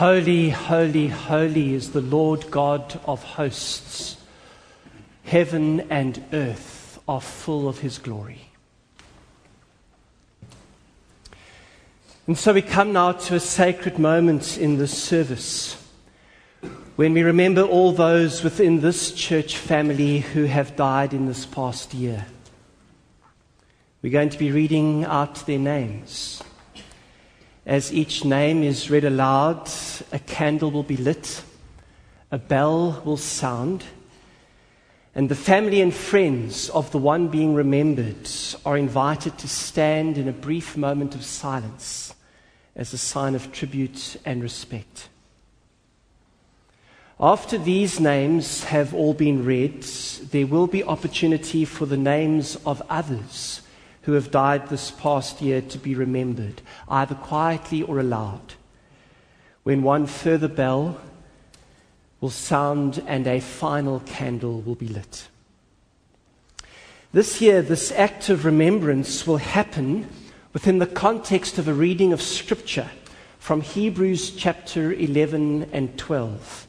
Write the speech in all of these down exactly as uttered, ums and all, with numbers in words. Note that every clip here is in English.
Holy, holy, holy is the Lord God of hosts. Heaven and earth are full of his glory. And so we come now to a sacred moment in this service when we remember all those within this church family who have died in this past year. We're going to be reading out their names. As each name is read aloud, a candle will be lit, a bell will sound, and the family and friends of the one being remembered are invited to stand in a brief moment of silence as a sign of tribute and respect. After these names have all been read, there will be opportunity for the names of others who have died this past year to be remembered, either quietly or aloud, when one further bell will sound and a final candle will be lit. This year, this act of remembrance will happen within the context of a reading of Scripture from Hebrews chapter eleven and twelve.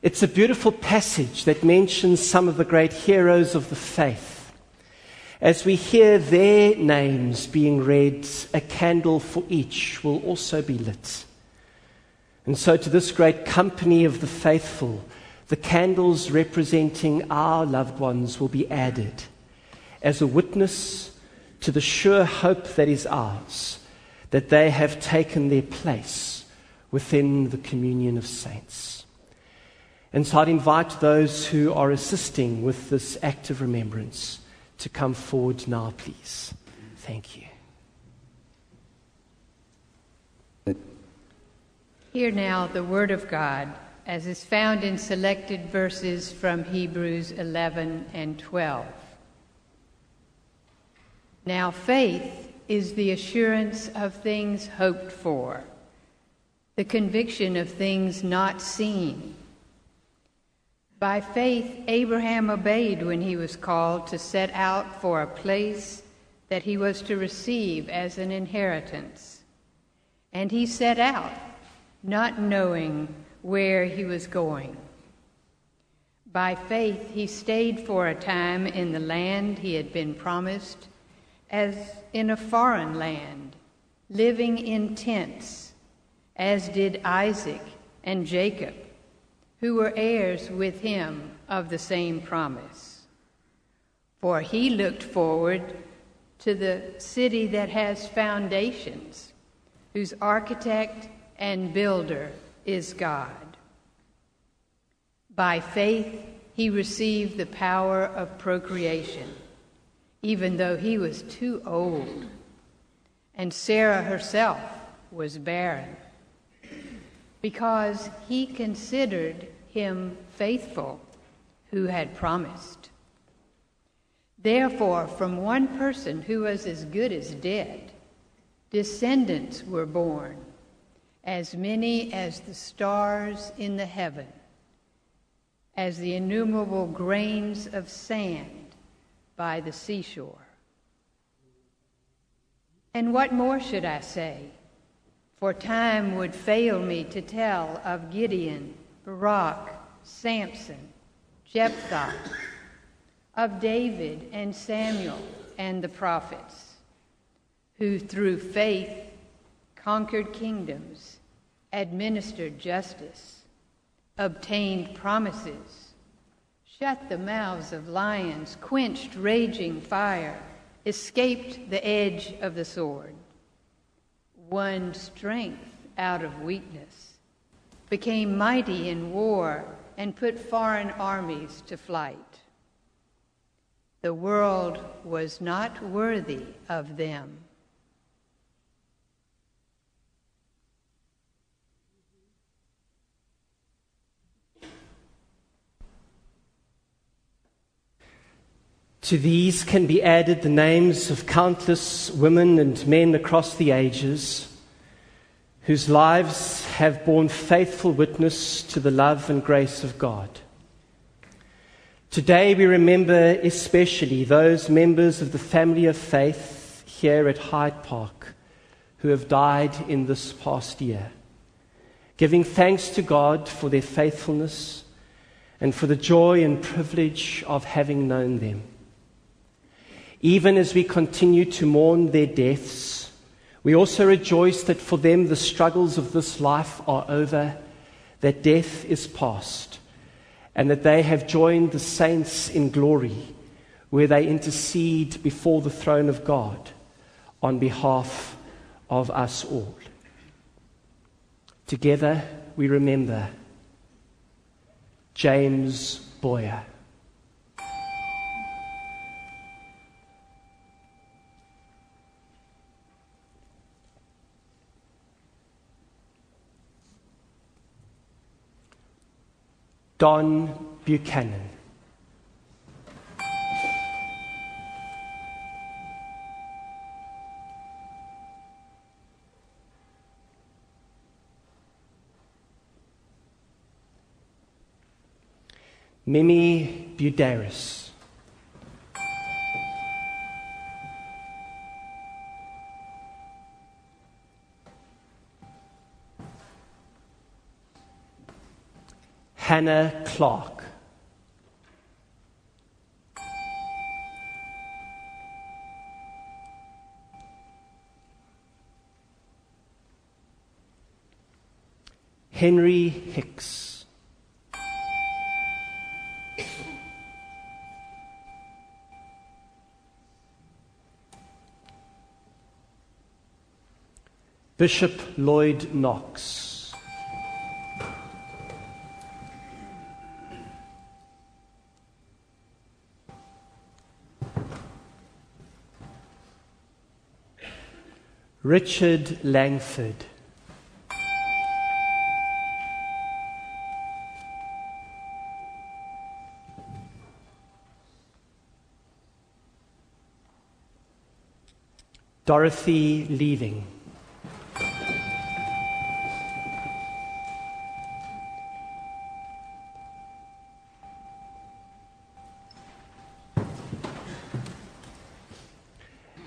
It's a beautiful passage that mentions some of the great heroes of the faith. As we hear their names being read, a candle for each will also be lit. And so to this great company of the faithful, the candles representing our loved ones will be added as a witness to the sure hope that is ours, that they have taken their place within the communion of saints. And so I'd invite those who are assisting with this act of remembrance to come forward now, please. Thank you. Hear now the Word of God, as is found in selected verses from Hebrews eleven and twelve. Now faith is the assurance of things hoped for, the conviction of things not seen. By faith, Abraham obeyed when he was called to set out for a place that he was to receive as an inheritance. And he set out, not knowing where he was going. By faith, he stayed for a time in the land he had been promised, as in a foreign land, living in tents, as did Isaac and Jacob, who were heirs with him of the same promise. For he looked forward to the city that has foundations, whose architect and builder is God. By faith, he received the power of procreation, even though he was too old, and Sarah herself was barren, because he considered him faithful who had promised. Therefore, from one person who was as good as dead, descendants were born, as many as the stars in the heaven, as the innumerable grains of sand by the seashore. And what more should I say? For time would fail me to tell of Gideon, Barak, Samson, Jephthah, of David and Samuel and the prophets, who through faith conquered kingdoms, administered justice, obtained promises, shut the mouths of lions, quenched raging fire, escaped the edge of the sword, won strength out of weakness, became mighty in war, and put foreign armies to flight. The world was not worthy of them. To these can be added the names of countless women and men across the ages whose lives have borne faithful witness to the love and grace of God. Today we remember especially those members of the family of faith here at Hyde Park who have died in this past year, giving thanks to God for their faithfulness and for the joy and privilege of having known them. Even as we continue to mourn their deaths, we also rejoice that for them the struggles of this life are over, that death is past, and that they have joined the saints in glory, where they intercede before the throne of God on behalf of us all. Together we remember James Boyer. Don Buchanan. Mimi Budaris. Hannah Clark. Henry Hicks. Bishop Lloyd Knox. Richard Langford. Dorothy Leaving.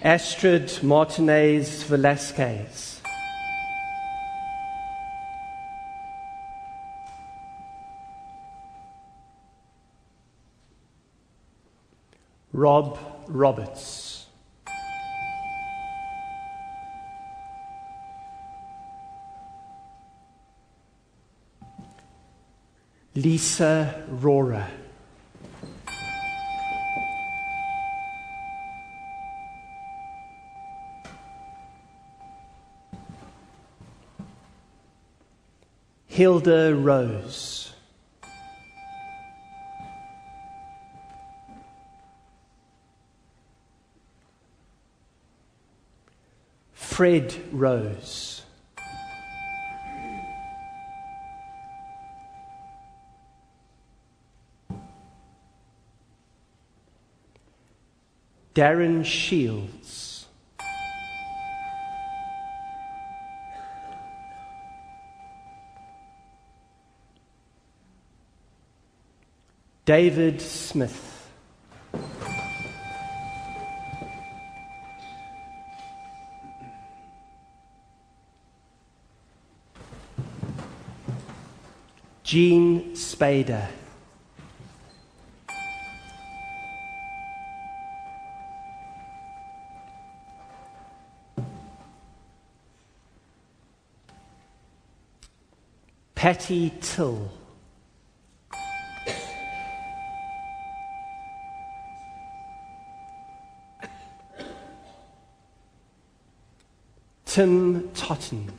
Astrid Martinez Velasquez. Rob Roberts. Lisa Rohrer. Hilda Rose. Fred Rose. Darren Shields. David Smith. Gene Spader. Patty Till. Tim Totten.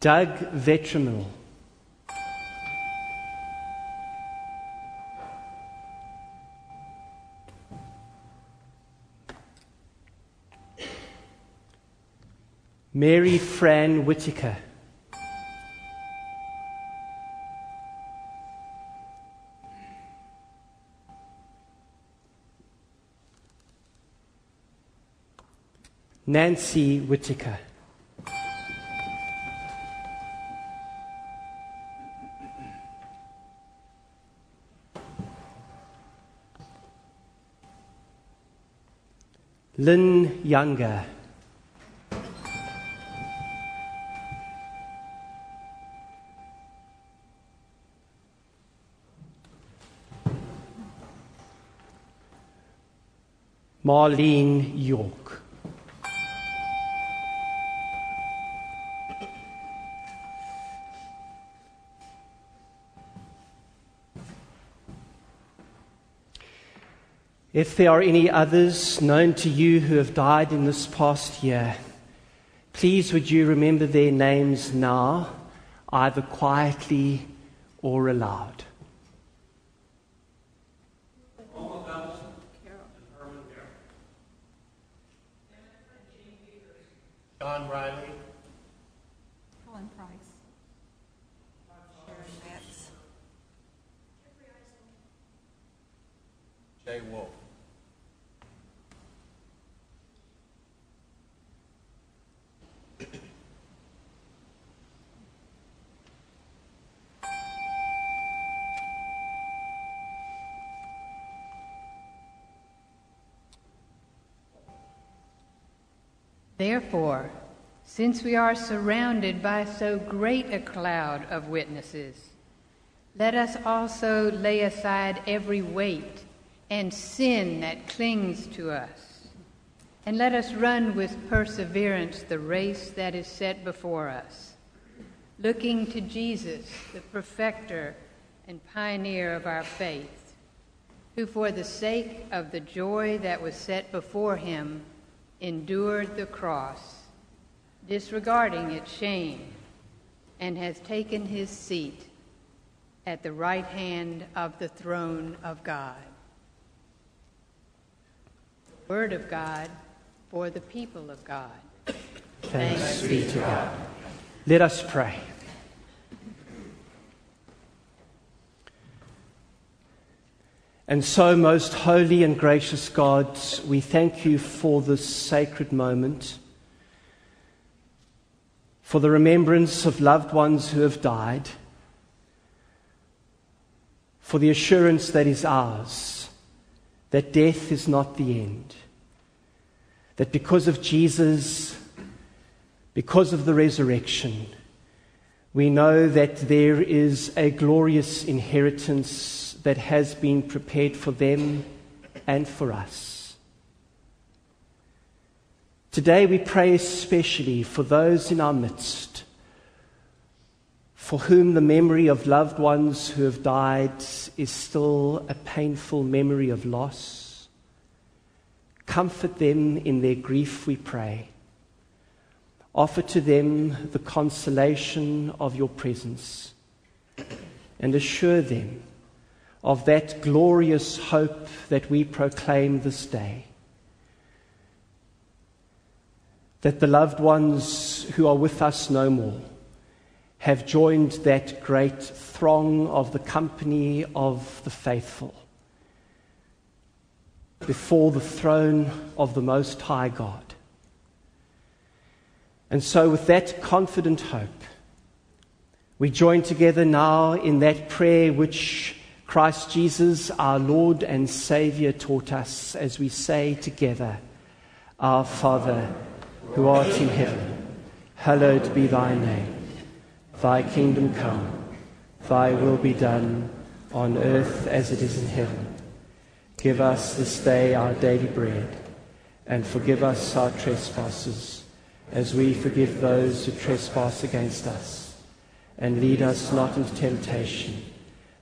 Doug Vetramill. Mary Fran Whitaker. Nancy Whitaker. Lynn Younger. Marlene York. If there are any others known to you who have died in this past year, please would you remember their names now, either quietly or aloud. John Riley. Colin Price. Sharon Metz. Jay Wolf. Therefore, since we are surrounded by so great a cloud of witnesses, let us also lay aside every weight and sin that clings to us, and let us run with perseverance the race that is set before us, looking to Jesus, the perfecter and pioneer of our faith, who for the sake of the joy that was set before him endured the cross, disregarding its shame, and has taken his seat at the right hand of the throne of God. Word of God for the people of God. Thanks be to God. Let us pray. And so, most holy and gracious God, we thank you for this sacred moment, for the remembrance of loved ones who have died, for the assurance that is ours, that death is not the end, that because of Jesus, because of the resurrection, we know that there is a glorious inheritance that has been prepared for them and for us. Today we pray especially for those in our midst for whom the memory of loved ones who have died is still a painful memory of loss. Comfort them in their grief, we pray. Offer to them the consolation of your presence and assure them of that glorious hope that we proclaim this day, that the loved ones who are with us no more have joined that great throng of the company of the faithful before the throne of the Most High God. And so with that confident hope, we join together now in that prayer which Christ Jesus, our Lord and Saviour, taught us as we say together, Our Father, who art in heaven, hallowed be thy name. Thy kingdom come, thy will be done, on earth as it is in heaven. Give us this day our daily bread, and forgive us our trespasses, as we forgive those who trespass against us. And lead us not into temptation,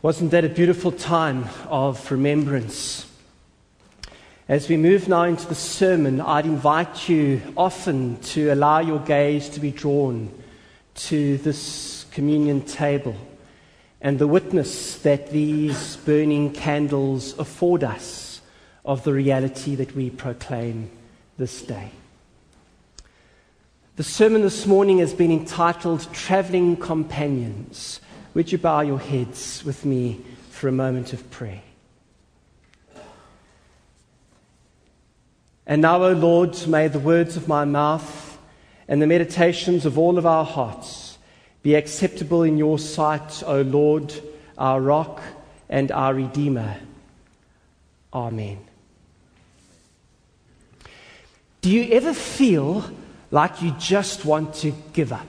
Wasn't that a beautiful time of remembrance? As we move now into the sermon, I'd invite you often to allow your gaze to be drawn to this communion table and the witness that these burning candles afford us of the reality that we proclaim this day. The sermon this morning has been entitled Travelling Companions. Would you bow your heads with me for a moment of prayer? And now, O Lord, may the words of my mouth and the meditations of all of our hearts be acceptable in your sight, O Lord, our rock and our Redeemer. Amen. Do you ever feel like you just want to give up?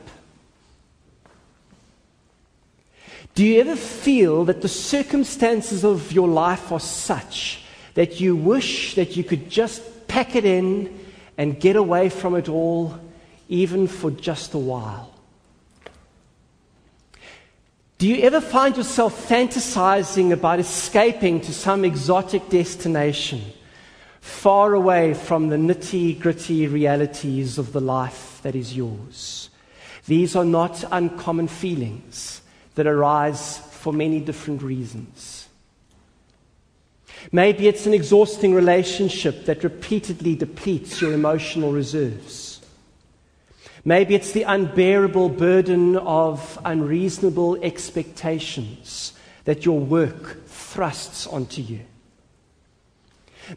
Do you ever feel that the circumstances of your life are such that you wish that you could just pack it in and get away from it all, even for just a while? Do you ever find yourself fantasizing about escaping to some exotic destination, far away from the nitty-gritty realities of the life that is yours? These are not uncommon feelings that arise for many different reasons. Maybe it's an exhausting relationship that repeatedly depletes your emotional reserves. Maybe it's the unbearable burden of unreasonable expectations that your work thrusts onto you.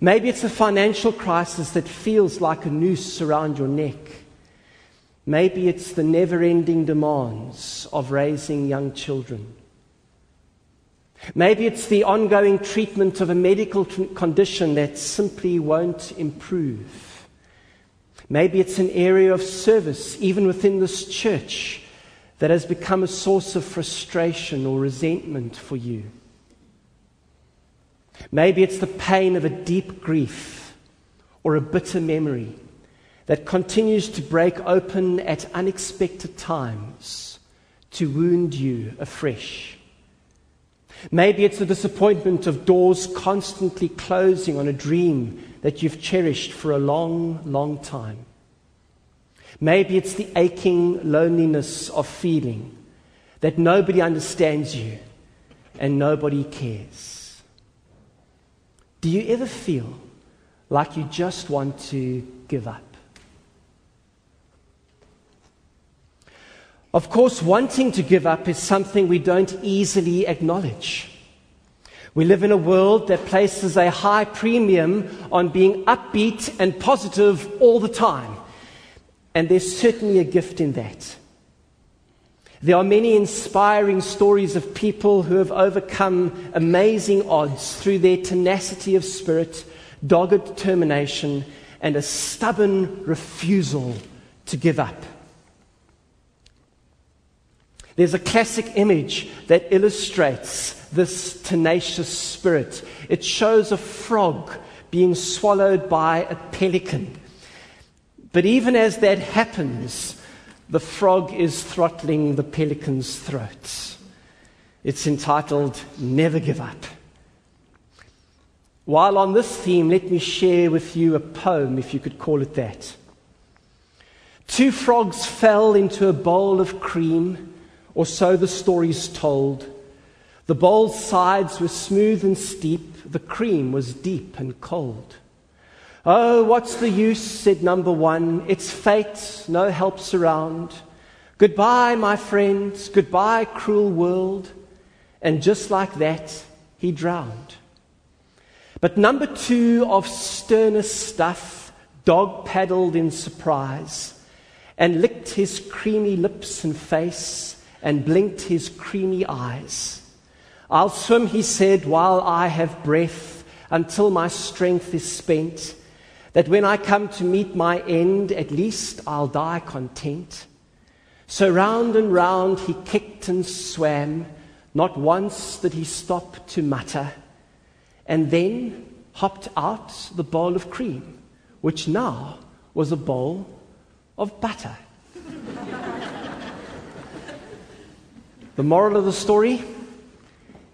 Maybe it's a financial crisis that feels like a noose around your neck. Maybe it's the never-ending demands of raising young children. Maybe it's the ongoing treatment of a medical condition that simply won't improve. Maybe it's an area of service, even within this church, that has become a source of frustration or resentment for you. Maybe it's the pain of a deep grief or a bitter memory that continues to break open at unexpected times to wound you afresh. Maybe it's the disappointment of doors constantly closing on a dream that you've cherished for a long, long time. Maybe it's the aching loneliness of feeling that nobody understands you and nobody cares. Do you ever feel like you just want to give up? Of course, wanting to give up is something we don't easily acknowledge. We live in a world that places a high premium on being upbeat and positive all the time. And there's certainly a gift in that. There are many inspiring stories of people who have overcome amazing odds through their tenacity of spirit, dogged determination, and a stubborn refusal to give up. There's a classic image that illustrates this tenacious spirit. It shows a frog being swallowed by a pelican. But even as that happens, the frog is throttling the pelican's throat. It's entitled, Never Give Up. While on this theme, let me share with you a poem, if you could call it that. Two frogs fell into a bowl of cream, or so the story's told. The bowl's sides were smooth and steep, the cream was deep and cold. Oh, what's the use, said number one, it's fate, no help's around. Goodbye, my friends, goodbye, cruel world. And just like that, he drowned. But number two, of sterner stuff, dog paddled in surprise, and licked his creamy lips and face, and blinked his creamy eyes. I'll swim, he said, while I have breath, until my strength is spent, that when I come to meet my end, at least I'll die content. So round and round he kicked and swam, not once did he stop to mutter, and then hopped out the bowl of cream, which now was a bowl of butter. The moral of the story,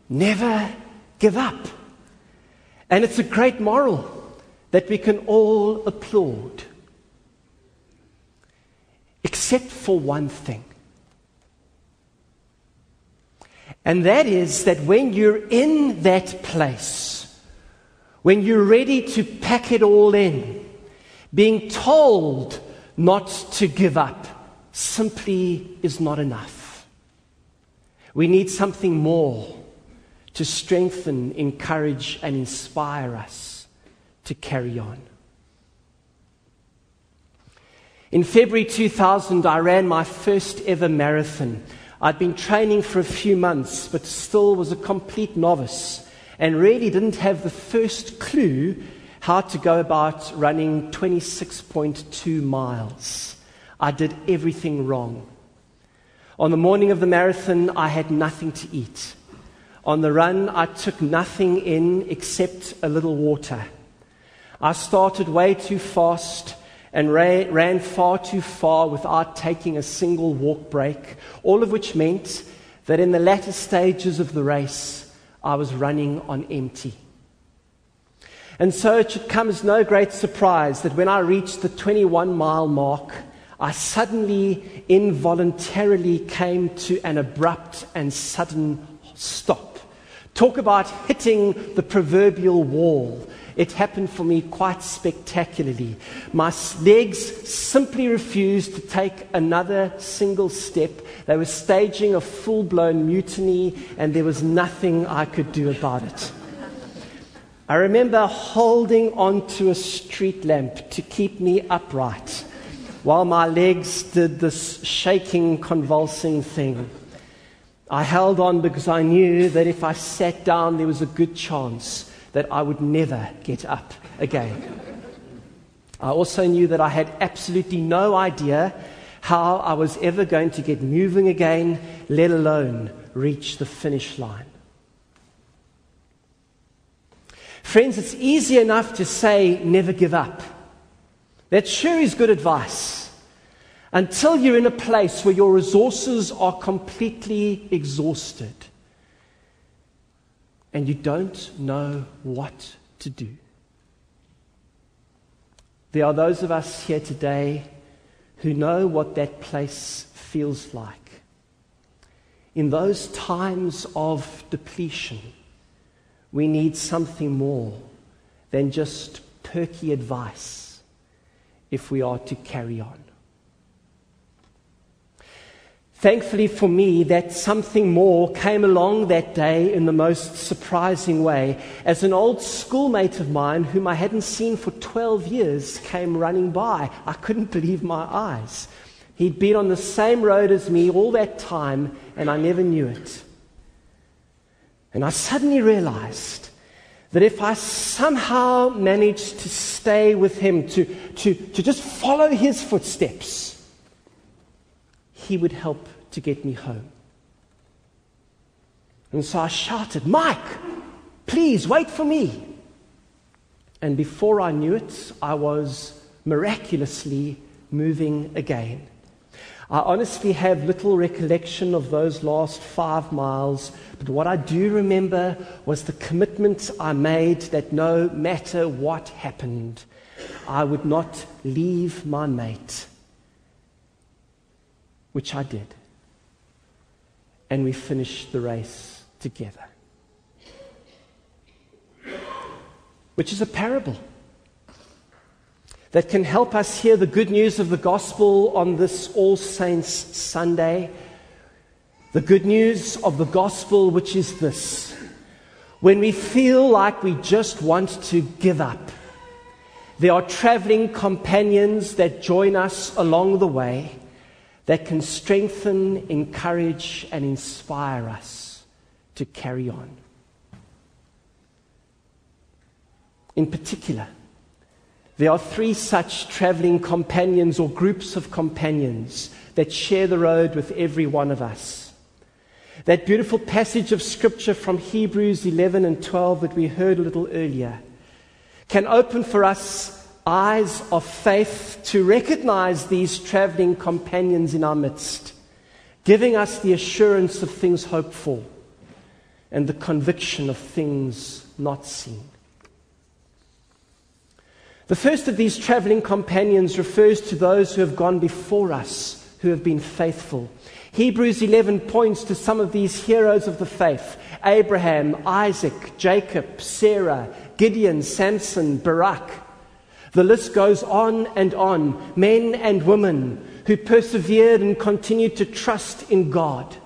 never give up. And it's a great moral that we can all applaud. Except for one thing. And that is that when you're in that place when you're ready to pack it all in, being told not to give up simply is not enough. We need something more to strengthen, encourage, and inspire us to carry on. In February two thousand, I ran my first ever marathon. I'd been training for a few months, but still was a complete novice and really didn't have the first clue how to go about running twenty-six point two miles. I did everything wrong. On the morning of the marathon, I had nothing to eat. On the run, I took nothing in except a little water. I started way too fast and ran far too far without taking a single walk break, all of which meant that in the latter stages of the race, I was running on empty. And so it should come as no great surprise that when I reached the twenty-one mile mark, I suddenly, involuntarily came to an abrupt and sudden stop. Talk about hitting the proverbial wall. It happened for me quite spectacularly. My legs simply refused to take another single step. They were staging a full-blown mutiny, and there was nothing I could do about it. I remember holding onto a street lamp to keep me upright while my legs did this shaking, convulsing thing. I held on because I knew that if I sat down, there was a good chance that I would never get up again. I also knew that I had absolutely no idea how I was ever going to get moving again, let alone reach the finish line. Friends, it's easy enough to say, never give up. That sure is good advice, until you're in a place where your resources are completely exhausted and you don't know what to do. There are those of us here today who know what that place feels like. In those times of depletion, we need something more than just perky advice if we are to carry on. Thankfully for me, that something more came along that day in the most surprising way, as an old schoolmate of mine, whom I hadn't seen for twelve years, came running by. I couldn't believe my eyes. He'd been on the same road as me all that time, and I never knew it. And I suddenly realized that if I somehow managed to stay with him, to, to, to just follow his footsteps, he would help to get me home. And so I shouted, "Mike, please wait for me." And before I knew it, I was miraculously moving again. I honestly have little recollection of those last five miles, but what I do remember was the commitment I made that no matter what happened, I would not leave my mate. Which I did. And we finished the race together. Which is a parable that can help us hear the good news of the gospel on this All Saints Sunday. The good news of the gospel, which is this: when we feel like we just want to give up, there are traveling companions that join us along the way that can strengthen, encourage, and inspire us to carry on. In particular, there are three such traveling companions or groups of companions that share the road with every one of us. That beautiful passage of Scripture from Hebrews eleven and twelve that we heard a little earlier can open for us eyes of faith to recognize these traveling companions in our midst, giving us the assurance of things hoped for and the conviction of things not seen. The first of these traveling companions refers to those who have gone before us, who have been faithful. Hebrews eleven points to some of these heroes of the faith: Abraham, Isaac, Jacob, Sarah, Gideon, Samson, Barak. The list goes on and on. Men and women who persevered and continued to trust in God.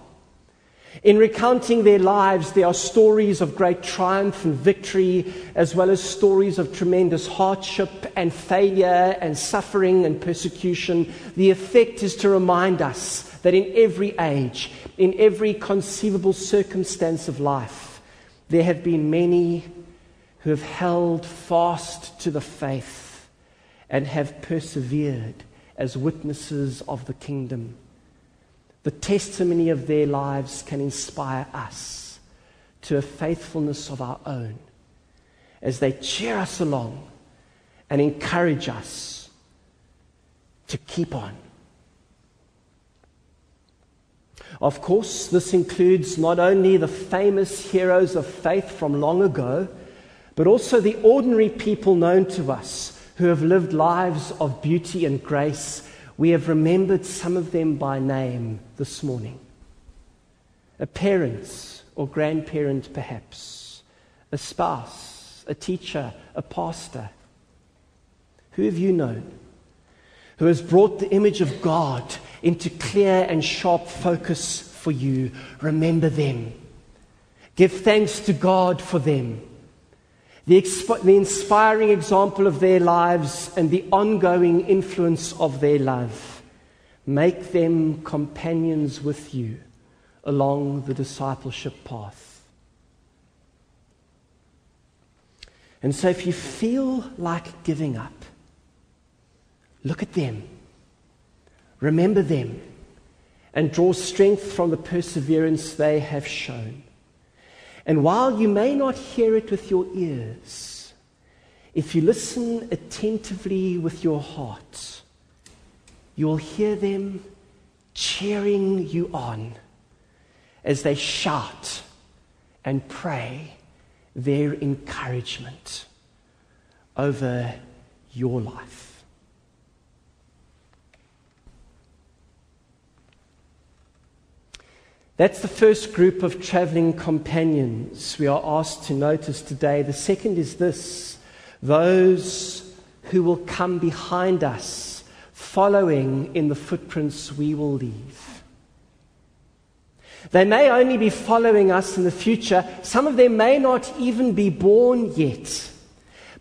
In recounting their lives, there are stories of great triumph and victory, as well as stories of tremendous hardship and failure and suffering and persecution. The effect is to remind us that in every age, in every conceivable circumstance of life, there have been many who have held fast to the faith and have persevered as witnesses of the kingdom. The testimony of their lives can inspire us to a faithfulness of our own as they cheer us along and encourage us to keep on. Of course, this includes not only the famous heroes of faith from long ago, but also the ordinary people known to us who have lived lives of beauty and grace. We have remembered some of them by name this morning. A parent or grandparent, perhaps. A spouse, a teacher, a pastor. Who have you known who has brought the image of God into clear and sharp focus for you? Remember them. Give thanks to God for them. The, exp- the inspiring example of their lives and the ongoing influence of their love. Make them companions with you along the discipleship path. And so if you feel like giving up, look at them, remember them, and draw strength from the perseverance they have shown. And while you may not hear it with your ears, if you listen attentively with your heart, you will hear them cheering you on as they shout and pray their encouragement over your life. That's the first group of traveling companions we are asked to notice today. The second is this: those who will come behind us, following in the footprints we will leave. They may only be following us in the future. Some of them may not even be born yet,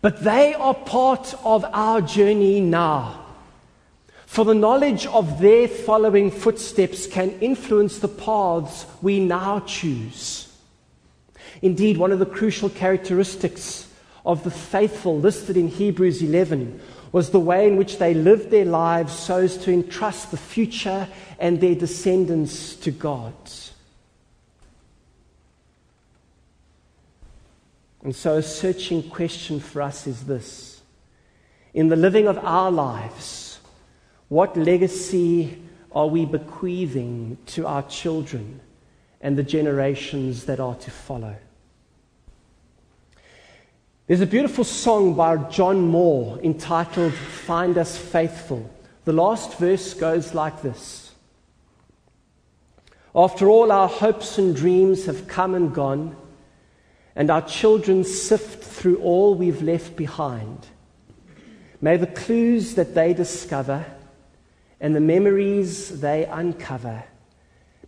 but they are part of our journey now. For the knowledge of their following footsteps can influence the paths we now choose. Indeed, one of the crucial characteristics of the faithful listed in Hebrews eleven was the way in which they lived their lives so as to entrust the future and their descendants to God. And so a searching question for us is this: in the living of our lives, what legacy are we bequeathing to our children and the generations that are to follow? There's a beautiful song by John Moore entitled "Find Us Faithful." The last verse goes like this: "After all our hopes and dreams have come and gone, and our children sift through all we've left behind, may the clues that they discover and the memories they uncover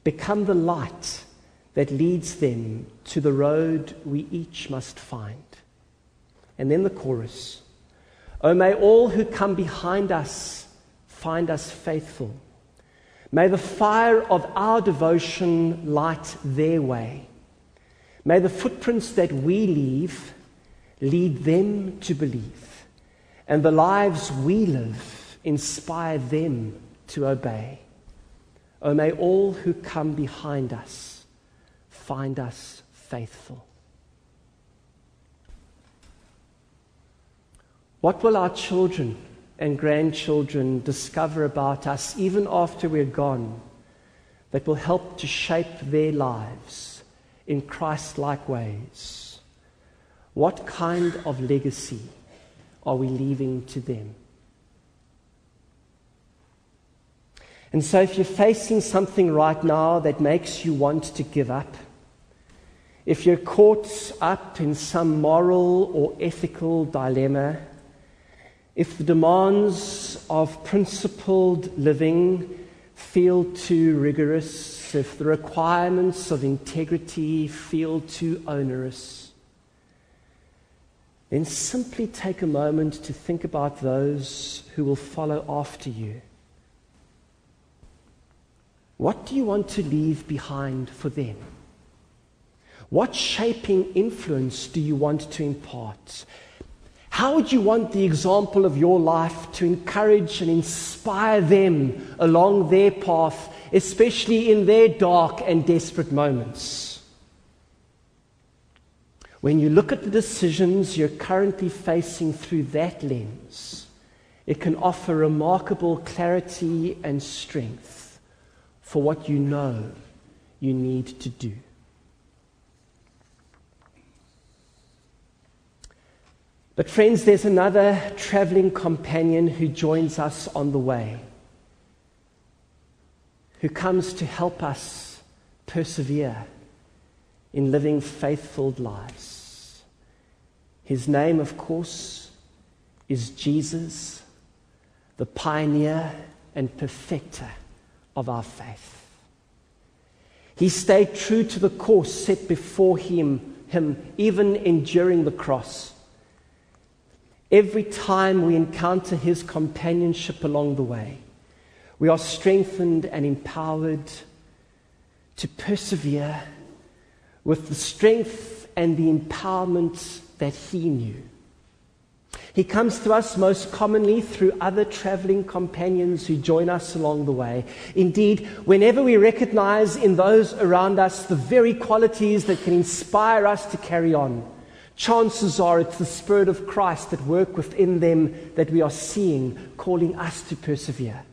become the light that leads them to the road we each must find." And then the chorus: "Oh, may all who come behind us find us faithful. May the fire of our devotion light their way. May the footprints that we leave lead them to believe, and the lives we live inspire them to obey. Oh, may all who come behind us find us faithful." What will our children and grandchildren discover about us, even after we're gone, that will help to shape their lives in Christ-like ways? What kind of legacy are we leaving to them? And so if you're facing something right now that makes you want to give up, if you're caught up in some moral or ethical dilemma, if the demands of principled living feel too rigorous, if the requirements of integrity feel too onerous, then simply take a moment to think about those who will follow after you. What do you want to leave behind for them? What shaping influence do you want to impart? How would you want the example of your life to encourage and inspire them along their path, especially in their dark and desperate moments? When you look at the decisions you're currently facing through that lens, it can offer remarkable clarity and strength for what you know you need to do. But friends, there's another traveling companion who joins us on the way, who comes to help us persevere in living faithful lives. His name, of course, is Jesus, the pioneer and perfecter of our faith. He stayed true to the course set before him, him even enduring the cross. Every time we encounter his companionship along the way, we are strengthened and empowered to persevere with the strength and the empowerment that he knew. He comes to us most commonly through other traveling companions who join us along the way. Indeed, whenever we recognize in those around us the very qualities that can inspire us to carry on, chances are it's the Spirit of Christ at work within them that we are seeing, calling us to persevere.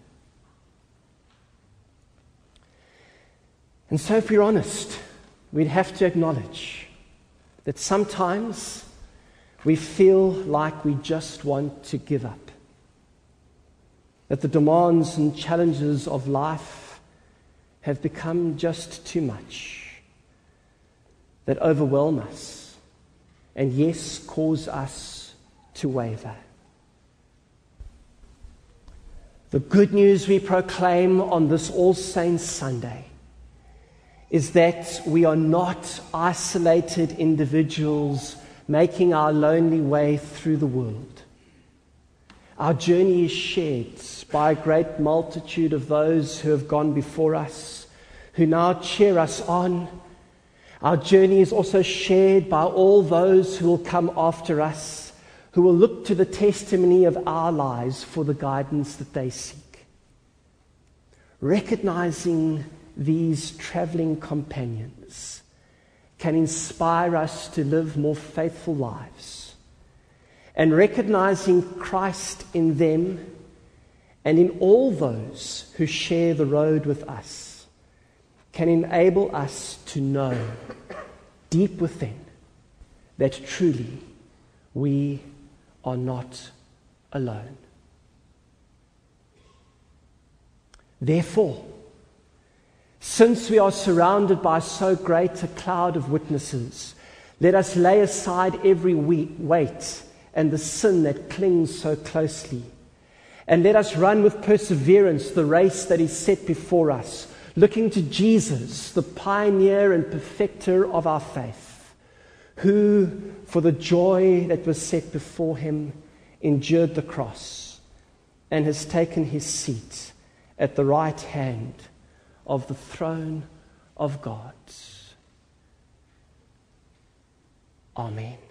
And so if we're honest, we'd have to acknowledge that sometimes we feel like we just want to give up, that the demands and challenges of life have become just too much, that overwhelm us, and yes, cause us to waver. The good news we proclaim on this All Saints Sunday is that we are not isolated individuals making our lonely way through the world. Our journey is shared by a great multitude of those who have gone before us, who now cheer us on. Our journey is also shared by all those who will come after us, who will look to the testimony of our lives for the guidance that they seek. Recognizing these traveling companions can inspire us to live more faithful lives. And recognizing Christ in them and in all those who share the road with us can enable us to know deep within that truly we are not alone. Therefore, since we are surrounded by so great a cloud of witnesses, let us lay aside every weight and the sin that clings so closely, and let us run with perseverance the race that is set before us, looking to Jesus, the pioneer and perfecter of our faith, who, for the joy that was set before him, endured the cross and has taken his seat at the right hand of the throne of God. Amen.